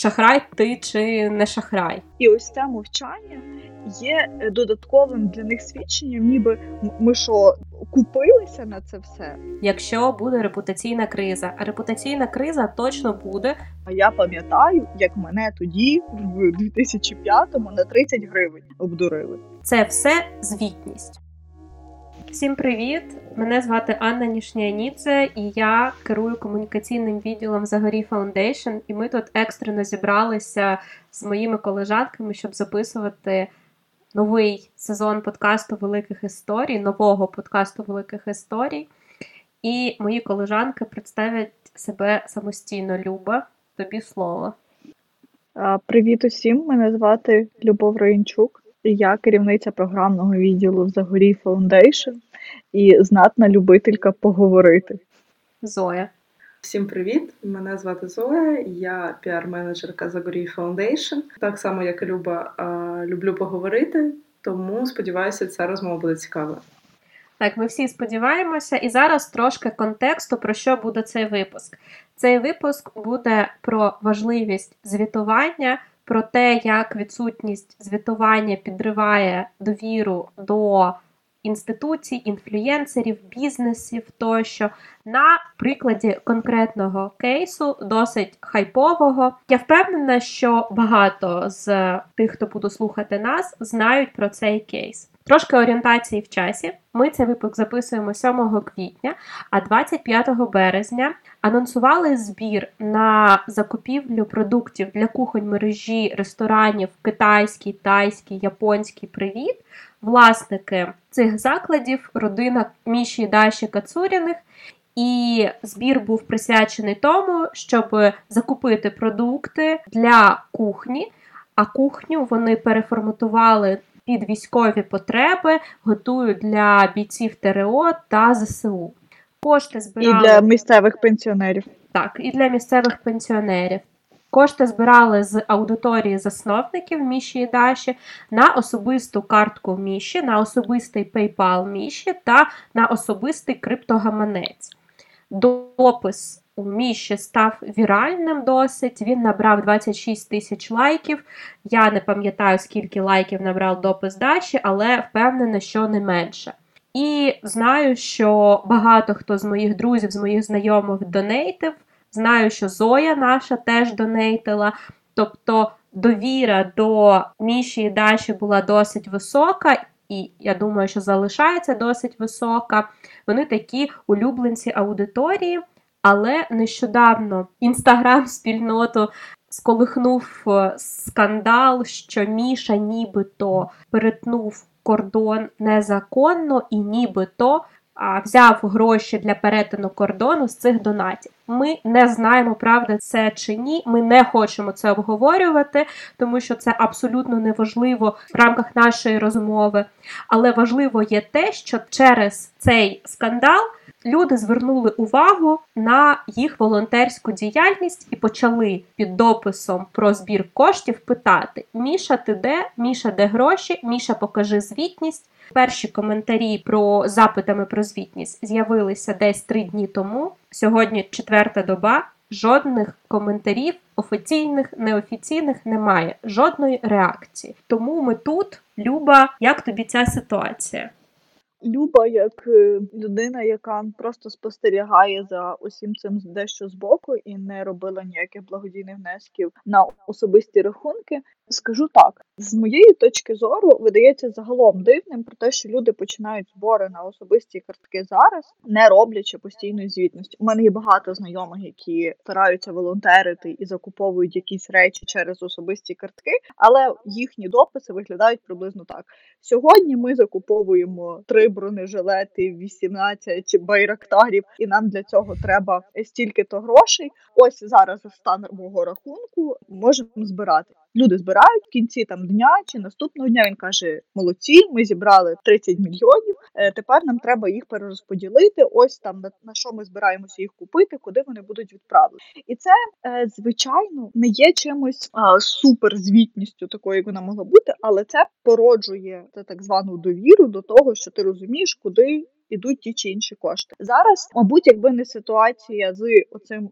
шахрай ти чи не шахрай. І ось те мовчання є додатковим для них свідченням, ніби ми що, купилися на це все. Якщо буде репутаційна криза, а репутаційна криза точно буде. А я пам'ятаю, як мене тоді, в 2005-му, на 30 гривень обдурили. Це все звітність. Всім привіт! Мене звати Анна Нішна Ніце, і я керую комунікаційним відділом Zagoriy Foundation, і ми тут екстрено зібралися з моїми колежанками, щоб записувати новий сезон подкасту Великих Історій, нового подкасту Великих Історій. І мої колежанки представлять себе самостійно. Люба, тобі слово. Привіт усім, мене звати Любов Роїнчук. Я керівниця програмного відділу в Zagoriy Foundation і знатна любителька поговорити. Зоя. Всім привіт! Мене звати Зоя, я піар-менеджерка Zagoriy Foundation. Так само, як і Люба, люблю поговорити, тому сподіваюся, ця розмова буде цікава. Так, ми всі сподіваємося. І зараз трошки контексту, про що буде цей випуск. Цей випуск буде про важливість звітування, про те, як відсутність звітування підриває довіру до інституцій, інфлюєнсерів, бізнесів тощо. На прикладі конкретного кейсу, досить хайпового. Я впевнена, що багато з тих, хто буде слухати нас, знають про цей кейс. Трошки орієнтації в часі. Ми цей випуск записуємо 7 квітня, а 25 березня анонсували збір на закупівлю продуктів для кухонь мережі ресторанів китайський, тайський, японський «Привіт». Власники цих закладів – родина Міші Даші Кацуріних. І збір був присвячений тому, щоб закупити продукти для кухні, а кухню вони переформатували під військові потреби, готують для бійців ТРО та ЗСУ. Кошти збирали... І для місцевих пенсіонерів. Так, і для місцевих пенсіонерів. Кошти збирали з аудиторії засновників Міші і Даші на особисту картку Міші, на особистий PayPal Міші та на особистий криптогаманець. Допис у Міші став віральним досить, він набрав 26 тисяч лайків. Я не пам'ятаю, скільки лайків набрав допис Даші, але впевнена, що не менше. І знаю, що багато хто з моїх друзів, з моїх знайомих донейтив. Знаю, що Зоя наша теж донейтила. Тобто довіра до Міші і Даші була досить висока. І я думаю, що залишається досить висока. Вони такі улюбленці аудиторії. Але нещодавно Інстаграм-спільноту сколихнув скандал, що Міша нібито перетнув кордон незаконно і нібито взяв гроші для перетину кордону з цих донатів. Ми не знаємо, правда це чи ні, ми не хочемо це обговорювати, тому що це абсолютно неважливо в рамках нашої розмови. Але важливо є те, що через цей скандал люди звернули увагу на їх волонтерську діяльність і почали під дописом про збір коштів питати: «Міша, ти де? Міша, де гроші? Міша, покажи звітність». Перші коментарі про запитами про звітність з'явилися десь 3 дні тому. Сьогодні 4-та доба, жодних коментарів офіційних, неофіційних немає, жодної реакції. Тому ми тут. Люба, як тобі ця ситуація? Люба, як людина, яка просто спостерігає за усім цим дещо збоку і не робила ніяких благодійних внесків на особисті рахунки, скажу так. З моєї точки зору, видається загалом дивним про те, що люди починають збори на особисті картки зараз, не роблячи постійної звітності. У мене є багато знайомих, які стараються волонтерити і закуповують якісь речі через особисті картки, але їхні дописи виглядають приблизно так. Сьогодні ми закуповуємо 3 бронежилети, 18 байрактарів, і нам для цього треба стільки-то грошей. Ось зараз стан мого рахунку, можемо збирати. Люди збирають в кінці там дня чи наступного дня. Він каже: молодці, ми зібрали 30 мільйонів, тепер нам треба їх перерозподілити, ось там на що ми збираємося їх купити, куди вони будуть відправлені. І це, звичайно, не є чимось суперзвітністю такою, як вона могла бути, але це породжує так звану довіру до того, що ти розумієш, куди ідуть ті чи інші кошти. Зараз, мабуть, якби не ситуація з оцим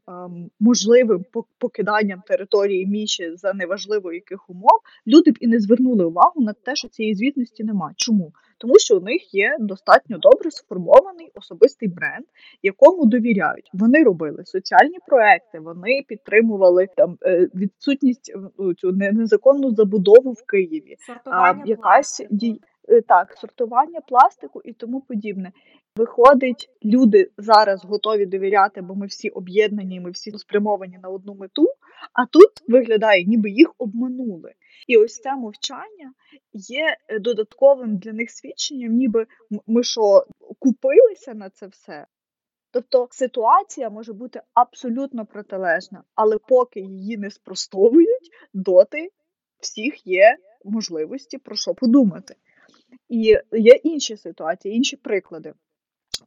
можливим покиданням території Міші за неважливо яких умов, люди б і не звернули увагу на те, що цієї звітності немає. Чому? Тому що у них є достатньо добре сформований особистий бренд, якому довіряють. Вони робили соціальні проекти, вони підтримували там відсутність цю незаконну забудову в Києві, якась дія. Так, сортування пластику і тому подібне. Виходить, люди зараз готові довіряти, бо ми всі об'єднані, ми всі спрямовані на одну мету, а тут виглядає, ніби їх обманули. І ось це мовчання є додатковим для них свідченням, ніби ми що, купилися на це все? Тобто ситуація може бути абсолютно протилежна, але поки її не спростовують, доти всіх є можливості про що подумати. І є інші ситуації, інші приклади.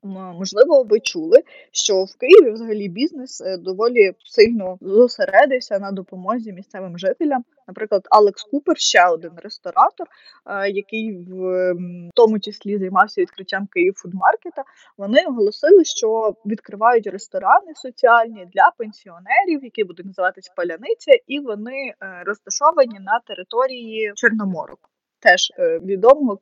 Можливо, ви чули, що в Києві взагалі бізнес доволі сильно зосередився на допомозі місцевим жителям. Наприклад, Алекс Купер, ще один ресторатор, який в тому числі займався відкриттям Київфудмаркета, вони оголосили, що відкривають ресторани соціальні для пенсіонерів, які будуть називатись «Паляниця», і вони розташовані на території Чорноморок. Теж відомого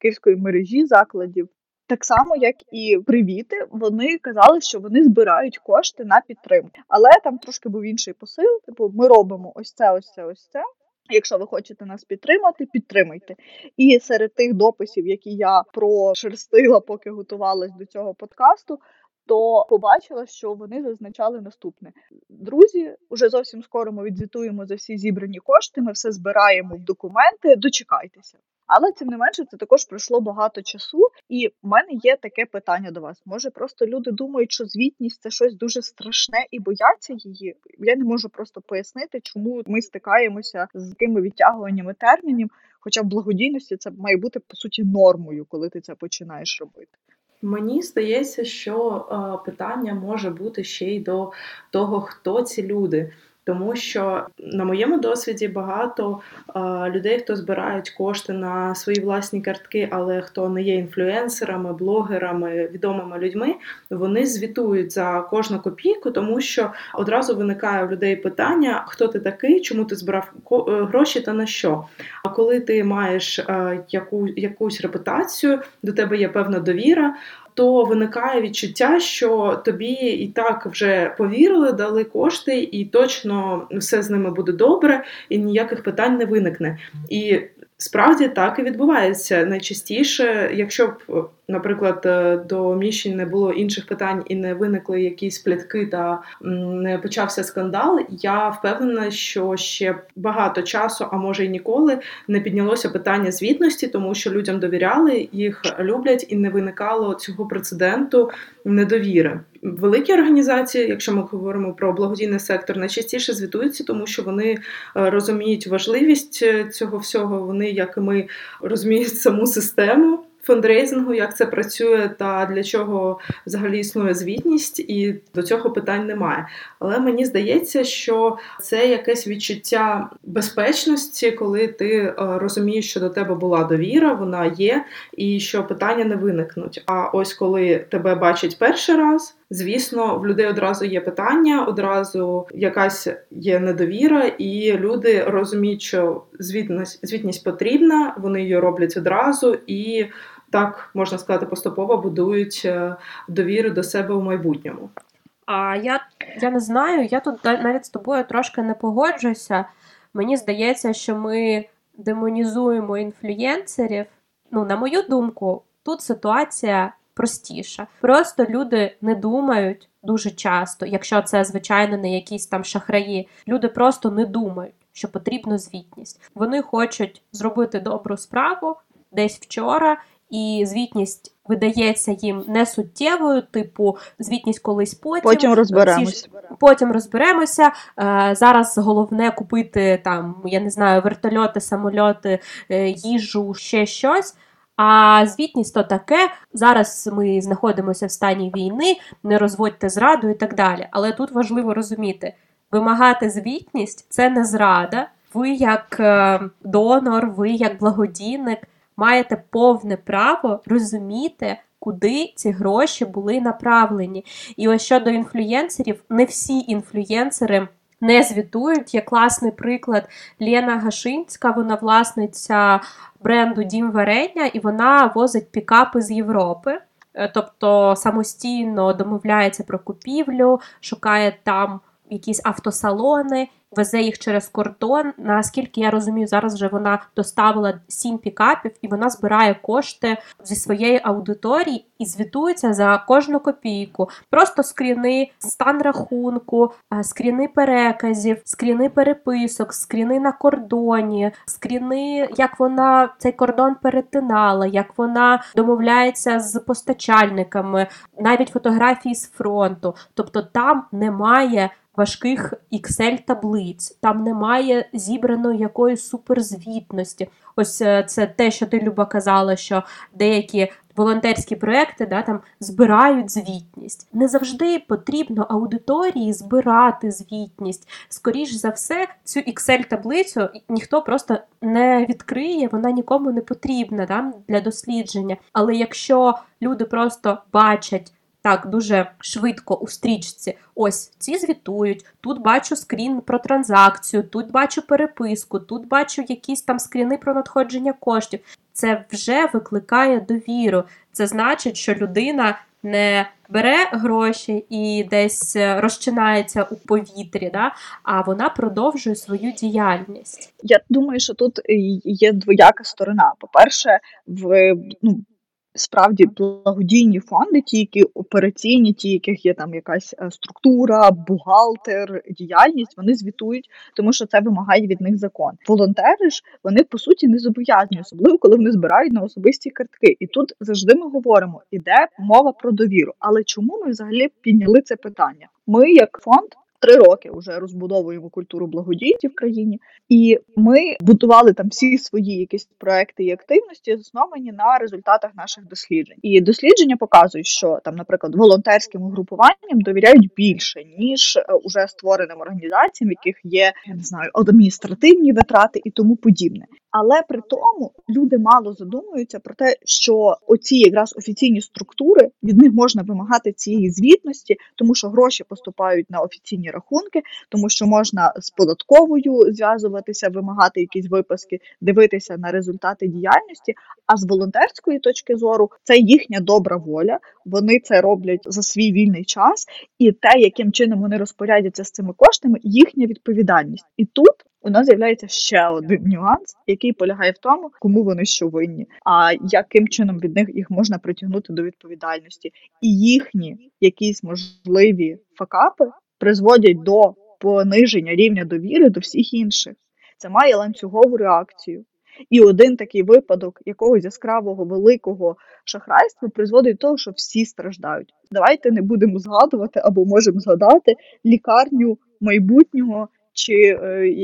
київської мережі закладів. Так само, як і «Привіти», вони казали, що вони збирають кошти на підтримку. Але там трошки був інший посил, типу ми робимо ось це, ось це, ось це. Якщо ви хочете нас підтримати, підтримайте. І серед тих дописів, які я прошерстила, поки готувалась до цього подкасту, то побачила, що вони зазначали наступне. Друзі, уже зовсім скоро ми відзвітуємо за всі зібрані кошти, ми все збираємо в документи, дочекайтеся. Але, тим не менше, це також пройшло багато часу, і в мене є таке питання до вас. Може, просто люди думають, що звітність – це щось дуже страшне і бояться її? Я не можу просто пояснити, чому ми стикаємося з такими відтягуваннями термінів, хоча в благодійності це має бути, по суті, нормою, коли ти це починаєш робити. Мені здається, що питання може бути ще й до того, хто ці люди. Тому що на моєму досвіді багато людей, хто збирають кошти на свої власні картки, але хто не є інфлюенсерами, блогерами, відомими людьми, вони звітують за кожну копійку, тому що одразу виникає в людей питання, хто ти такий, чому ти збирав гроші та на що. А коли ти маєш якусь репутацію, до тебе є певна довіра, то виникає відчуття, що тобі і так вже повірили, дали кошти, і точно все з ними буде добре, і ніяких питань не виникне. І справді так і відбувається. Найчастіше, якщо б, наприклад, до Міші не було інших питань і не виникли якісь плітки та не почався скандал, я впевнена, що ще багато часу, а може й ніколи, не піднялося питання звітності, тому що людям довіряли, їх люблять і не виникало цього прецеденту недовіри. Великі організації, якщо ми говоримо про благодійний сектор, найчастіше звітуються, тому що вони розуміють важливість цього всього, вони, як і ми, розуміють саму систему фандрейзингу, як це працює та для чого взагалі існує звітність, і до цього питань немає. Але мені здається, що це якесь відчуття безпечності, коли ти розумієш, що до тебе була довіра, вона є, і що питання не виникнуть. А ось коли тебе бачать перший раз, звісно, в людей одразу є питання, одразу якась є недовіра, і люди розуміють, що звітність потрібна, вони її роблять одразу, і так, можна сказати, поступово будують довіру до себе у майбутньому. А я не знаю, я тут навіть з тобою трошки не погоджуся. Мені здається, що ми демонізуємо інфлюєнсерів. Ну, на мою думку, тут ситуація простіша. Просто люди не думають дуже часто, якщо це, звичайно, не якісь там шахраї. Люди просто не думають, що потрібна звітність. Вони хочуть зробити добру справу десь вчора, і звітність видається їм несуттєвою, типу звітність колись потім розберемося. Потім розберемося. Зараз головне купити там, я не знаю, вертольоти, самольоти, їжу, ще щось. А звітність то таке, зараз ми знаходимося в стані війни, не розводьте зраду і так далі. Але тут важливо розуміти, вимагати звітність – це не зрада. Ви як донор, ви як благодійник маєте повне право розуміти, куди ці гроші були направлені. І ось щодо інфлюєнсерів, не всі інфлюєнсери не звітують. Є класний приклад Лена Гашинська, вона власниця бренду «Дім варення», і вона возить пікапи з Європи. Тобто самостійно домовляється про купівлю, шукає там якісь автосалони, везе їх через кордон. Наскільки я розумію, зараз вже вона доставила 7 пікапів, і вона збирає кошти зі своєї аудиторії і звітується за кожну копійку. Просто скріни, стан рахунку, скріни переказів, скріни переписок, скріни на кордоні, скріни, як вона цей кордон перетинала, як вона домовляється з постачальниками, навіть фотографії з фронту. Тобто там немає важких Excel-таблиць, там немає зібраної якоїсь суперзвітності. Ось це те, що ти, Люба, казала, що деякі волонтерські проекти там збирають звітність. Не завжди потрібно аудиторії збирати звітність. Скоріш за все, цю Excel-таблицю ніхто просто не відкриє, вона нікому не потрібна для дослідження. Але якщо люди просто бачать так дуже швидко у стрічці, ось ці звітують, тут бачу скрін про транзакцію, тут бачу переписку, тут бачу якісь там скріни про надходження коштів. Це вже викликає довіру. Це значить, що людина не бере гроші і десь розчинається у повітрі, а вона продовжує свою діяльність. Я думаю, що тут є двояка сторона. По-перше, справді благодійні фонди, ті, які операційні, ті, яких є там якась структура, бухгалтер, діяльність, вони звітують, тому що це вимагає від них закон. Волонтери ж, вони по суті не зобов'язані, особливо коли вони збирають на особисті картки. І тут завжди ми говоримо, іде мова про довіру. Але чому ми взагалі підняли це питання? Ми як фонд 3 роки вже розбудовуємо культуру благодійності в країні, і ми будували там всі свої якісь проекти і активності, засновані на результатах наших досліджень. І дослідження показують, що там, наприклад, волонтерським угрупуванням довіряють більше, ніж уже створеним організаціям, в яких є, адміністративні витрати і тому подібне. Але при тому люди мало задумуються про те, що оці якраз офіційні структури, від них можна вимагати цієї звітності, тому що гроші поступають на офіційні рахунки, тому що можна з податковою зв'язуватися, вимагати якісь виписки, дивитися на результати діяльності. А з волонтерської точки зору це їхня добра воля, вони це роблять за свій вільний час, і те, яким чином вони розпорядяться з цими коштами, їхня відповідальність. І тут у нас з'являється ще один нюанс, який полягає в тому, кому вони що винні, а яким чином від них їх можна притягнути до відповідальності. І їхні якісь можливі факапи призводять до пониження рівня довіри до всіх інших. Це має ланцюгову реакцію. І один такий випадок якогось яскравого, великого шахрайства призводить до того, що всі страждають. Давайте не будемо згадувати, або можемо згадати, лікарню майбутнього, чи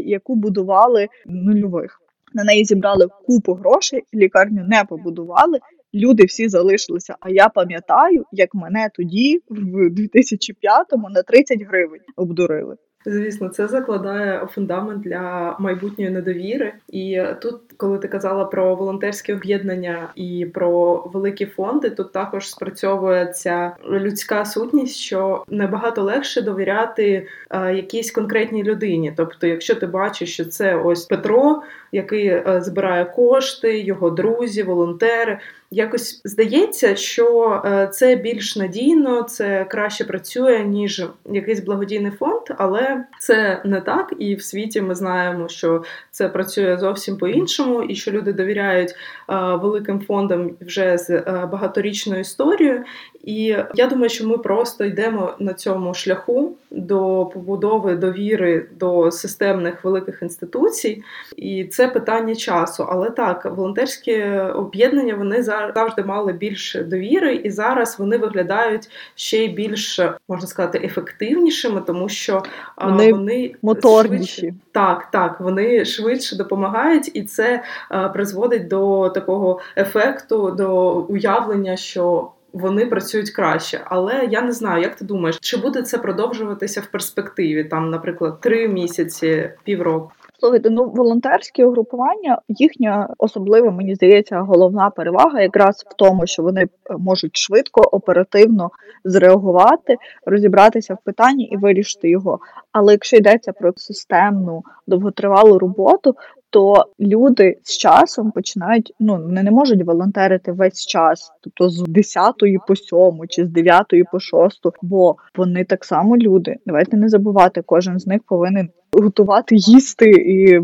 яку будували нульових. На неї зібрали купу грошей, лікарню не побудували, люди всі залишилися. А я пам'ятаю, як мене тоді, в 2005-му, на 30 гривень обдурили. Звісно, це закладає фундамент для майбутньої недовіри. І тут, коли ти казала про волонтерські об'єднання і про великі фонди, тут також спрацьовує ця людська сутність, що набагато легше довіряти якійсь конкретній людині. Тобто, якщо ти бачиш, що це ось Петро, який збирає кошти, його друзі, волонтери, якось здається, що це більш надійно, це краще працює, ніж якийсь благодійний фонд, але це не так, і в світі ми знаємо, що це працює зовсім по-іншому, і що люди довіряють великим фондам вже з багаторічною історією. І я думаю, що ми просто йдемо на цьому шляху до побудови довіри до системних великих інституцій, і це питання часу. Але так, волонтерські об'єднання, вони завжди мали більше довіри, і зараз вони виглядають ще й більш, можна сказати, ефективнішими, тому що вони моторніші. Так, вони швидше допомагають, і це призводить до такого ефекту, до уявлення, що вони працюють краще. Але я не знаю, як ти думаєш, чи буде це продовжуватися в перспективі, там, наприклад, 3 місяці, півроку? Слухайте, волонтерські угрупування, їхня особливо, мені здається, головна перевага якраз в тому, що вони можуть швидко, оперативно зреагувати, розібратися в питанні і вирішити його. Але якщо йдеться про системну, довготривалу роботу, то люди з часом починають, вони не можуть волонтерити весь час, тобто з 10-ї по 7-ї чи з 9-ї по 6-ї, бо вони так само люди. Давайте не забувати, кожен з них повинен готувати, їсти і,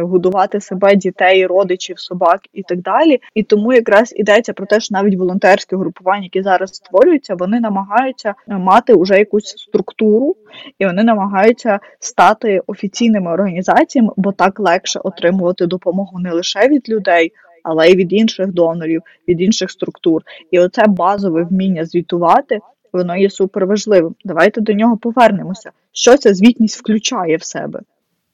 годувати себе, дітей, родичів, собак і так далі. І тому якраз йдеться про те, що навіть волонтерські групування, які зараз створюються, вони намагаються мати вже якусь структуру, і вони намагаються стати офіційними організаціями, бо так легше отримувати допомогу не лише від людей, але й від інших донорів, від інших структур. І оце базове вміння звітувати, воно є суперважливим. Давайте до нього повернемося. Що ця звітність включає в себе?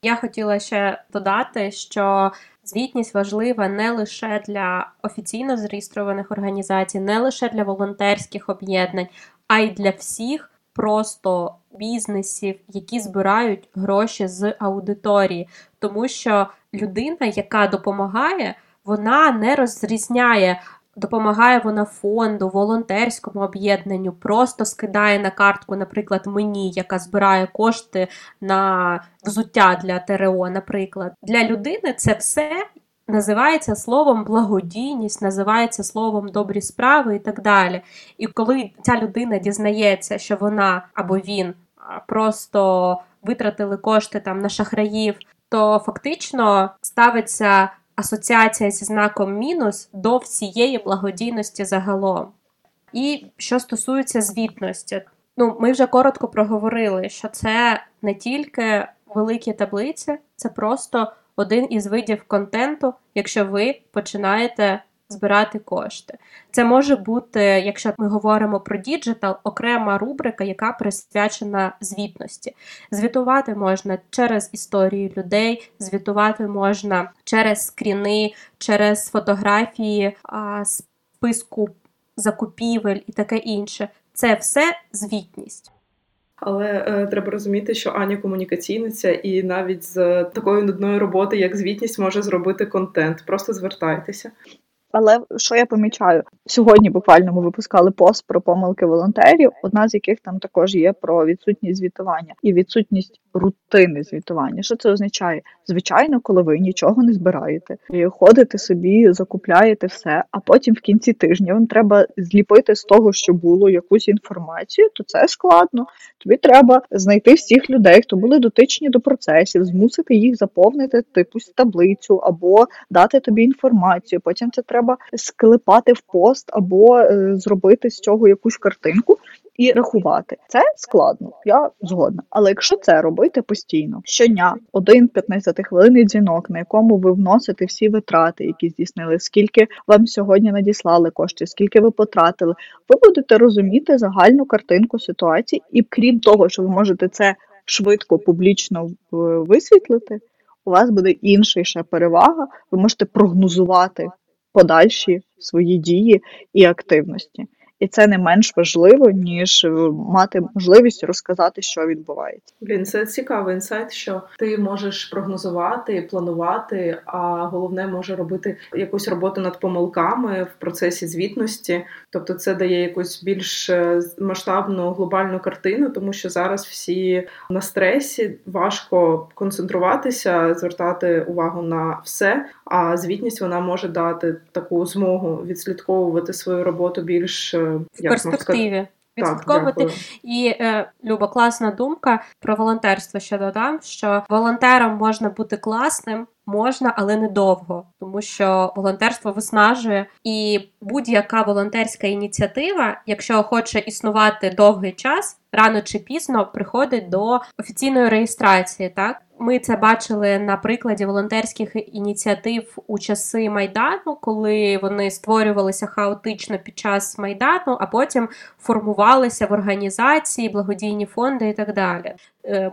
Я хотіла ще додати, що звітність важлива не лише для офіційно зареєстрованих організацій, не лише для волонтерських об'єднань, а й для всіх просто бізнесів, які збирають гроші з аудиторії. Тому що людина, яка допомагає, вона не розрізняє, допомагає вона фонду, волонтерському об'єднанню, просто скидає на картку, наприклад, мені, яка збирає кошти на взуття для ТРО, наприклад. Для людини це все називається словом благодійність, називається словом добрі справи і так далі. І коли ця людина дізнається, що вона або він просто витратили кошти на шахраїв, то фактично ставиться асоціація зі знаком мінус до всієї благодійності загалом. І що стосується звітності, ми вже коротко проговорили, що це не тільки великі таблиці, це просто один із видів контенту, якщо ви починаєте збирати кошти. Це може бути, якщо ми говоримо про діджитал, окрема рубрика, яка присвячена звітності. Звітувати можна через історії людей, звітувати можна через скріни, через фотографії, списку закупівель і таке інше. Це все звітність. Але треба розуміти, що Аня комунікаційниця, і навіть з такої нудної роботи, як звітність, може зробити контент. Просто звертайтеся. Але що я помічаю? Сьогодні буквально ми випускали пост про помилки волонтерів, одна з яких там також є про відсутність звітування і відсутність рутини звітування. Що це означає? Звичайно, коли ви нічого не збираєте, ходите собі, закупляєте все, а потім в кінці тижня вам треба зліпити з того, що було, якусь інформацію, то це складно. Тобі треба знайти всіх людей, хто були дотичні до процесів, змусити їх заповнити якусь таблицю або дати тобі інформацію, потім це треба склепати в пост або зробити з цього якусь картинку і рахувати. Це складно, я згодна. Але якщо це робити постійно, щодня, один 15-хвилинний дзвінок, на якому ви вносите всі витрати, які здійснили, скільки вам сьогодні надіслали кошти, скільки ви потратили, ви будете розуміти загальну картинку ситуації. І крім того, що ви можете це швидко, публічно висвітлити, у вас буде інша ще перевага, ви можете прогнозувати подальші свої дії і активності. І це не менш важливо, ніж мати можливість розказати, що відбувається. Це цікавий інсайт, що ти можеш прогнозувати, планувати, а головне може робити якусь роботу над помилками в процесі звітності. Тобто це дає якусь більш масштабну, глобальну картину, тому що зараз всі на стресі, важко концентруватися, звертати увагу на все, а звітність вона може дати таку змогу відслідковувати свою роботу більш в перспективі відслідковувати. І, Люба, класна думка про волонтерство ще додам, що волонтером можна бути класним, можна, але недовго, тому що волонтерство виснажує. І будь-яка волонтерська ініціатива, якщо хоче існувати довгий час, рано чи пізно приходить до офіційної реєстрації, так? Ми це бачили на прикладі волонтерських ініціатив у часи Майдану, коли вони створювалися хаотично під час Майдану, а потім формувалися в організації, благодійні фонди і так далі.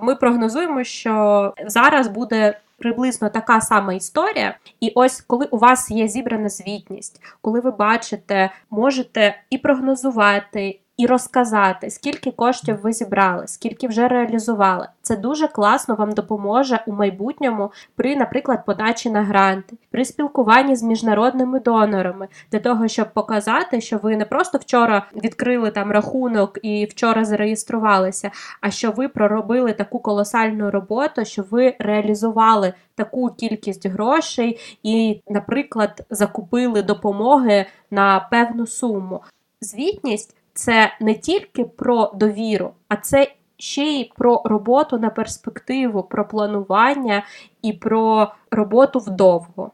Ми прогнозуємо, що зараз буде приблизно така сама історія. І ось коли у вас є зібрана звітність, коли ви бачите, можете і прогнозувати, і розказати, скільки коштів ви зібрали, скільки вже реалізували. Це дуже класно вам допоможе у майбутньому при, наприклад, подачі на гранти, при спілкуванні з міжнародними донорами, для того, щоб показати, що ви не просто вчора відкрили там рахунок і вчора зареєструвалися, а що ви проробили таку колосальну роботу, що ви реалізували таку кількість грошей і, наприклад, закупили допомоги на певну суму. Звітність – це не тільки про довіру, а це ще й про роботу на перспективу, про планування і про роботу вдовго.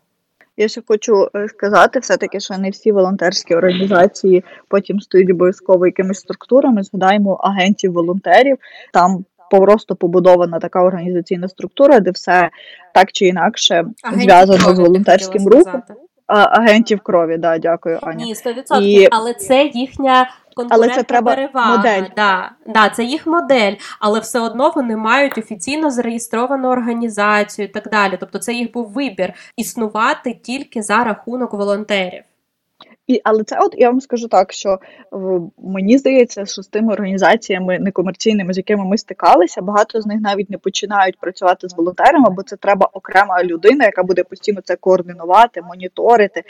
Я ще хочу сказати все-таки, що не всі волонтерські організації потім стають обов'язково якимись структурами. Згадаємо агентів-волонтерів, там просто побудована така організаційна структура, де все так чи інакше зв'язано з волонтерським рухом. Агентів крові, да, дякую, Аня. Ні, 100%, але це їхня конкурентна перевага. Модель. Да, це їх модель, але все одно вони мають офіційно зареєстровану організацію і так далі. Тобто це їх був вибір існувати тільки за рахунок волонтерів. Але це от я вам скажу так, що мені здається, що з тими організаціями некомерційними, з якими ми стикалися, багато з них навіть не починають працювати з волонтерами, бо це треба окрема людина, яка буде постійно це координувати, моніторити,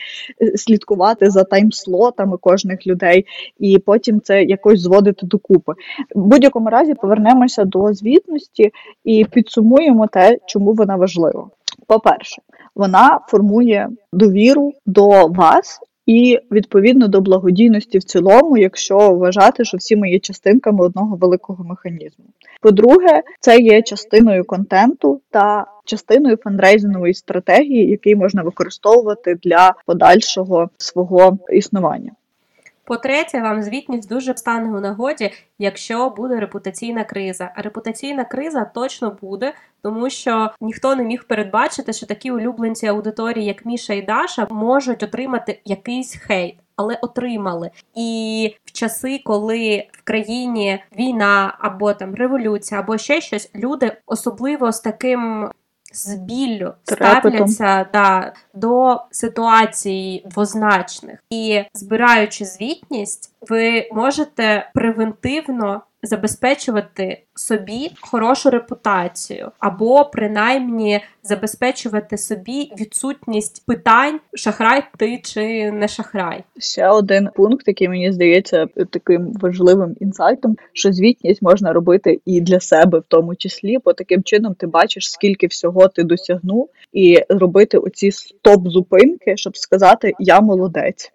слідкувати за таймслотами кожних людей і потім це якось зводити докупи. В будь-якому разі повернемося до звітності і підсумуємо те, чому вона важлива. По-перше, вона формує довіру до вас і, відповідно, до благодійності в цілому, якщо вважати, що всі ми є частинками одного великого механізму. По-друге, це є частиною контенту та частиною фандрейзингової стратегії, який можна використовувати для подальшого свого існування. По-третє, вам звітність дуже стане у нагоді, якщо буде репутаційна криза. А репутаційна криза точно буде, тому що ніхто не міг передбачити, що такі улюбленці аудиторії, як Міша і Даша, можуть отримати якийсь хейт. Але отримали. І в часи, коли в країні війна або там революція, або ще щось, люди особливо з таким з біллю ставляться до ситуацій двозначних. І збираючи звітність, ви можете превентивно забезпечувати собі хорошу репутацію або принаймні забезпечувати собі відсутність питань, шахрай ти чи не шахрай. Ще один пункт, який мені здається таким важливим інсайтом, що звітність можна робити і для себе в тому числі, бо таким чином ти бачиш, скільки всього ти досягнув, і робити оці стоп-зупинки, щоб сказати «я молодець».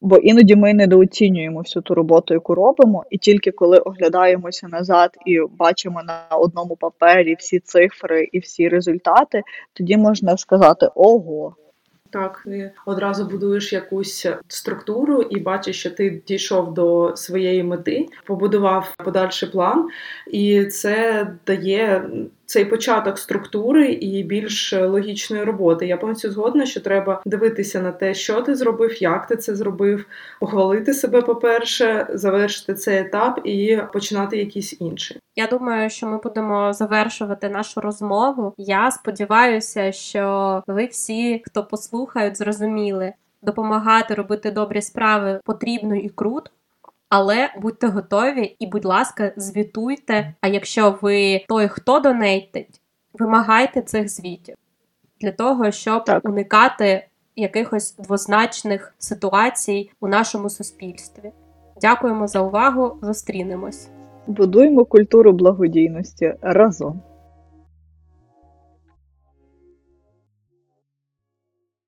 Бо іноді ми недооцінюємо всю ту роботу, яку робимо, і тільки коли оглядаємося назад і бачимо на одному папері всі цифри і всі результати, тоді можна сказати «ого». Так, ти одразу будуєш якусь структуру і бачиш, що ти дійшов до своєї мети, побудував подальший план, і це дає цей початок структури і більш логічної роботи. Я повністю згодна, що треба дивитися на те, що ти зробив, як ти це зробив, похвалити себе, по-перше, завершити цей етап і починати якийсь інший. Я думаю, що ми будемо завершувати нашу розмову. Я сподіваюся, що ви всі, хто послухають, зрозуміли, допомагати робити добрі справи потрібно і круто. Але будьте готові і, будь ласка, звітуйте, а якщо ви той, хто донейтить, вимагайте цих звітів для того, щоб уникати якихось двозначних ситуацій у нашому суспільстві. Дякуємо за увагу, зустрінемось. Будуємо культуру благодійності разом.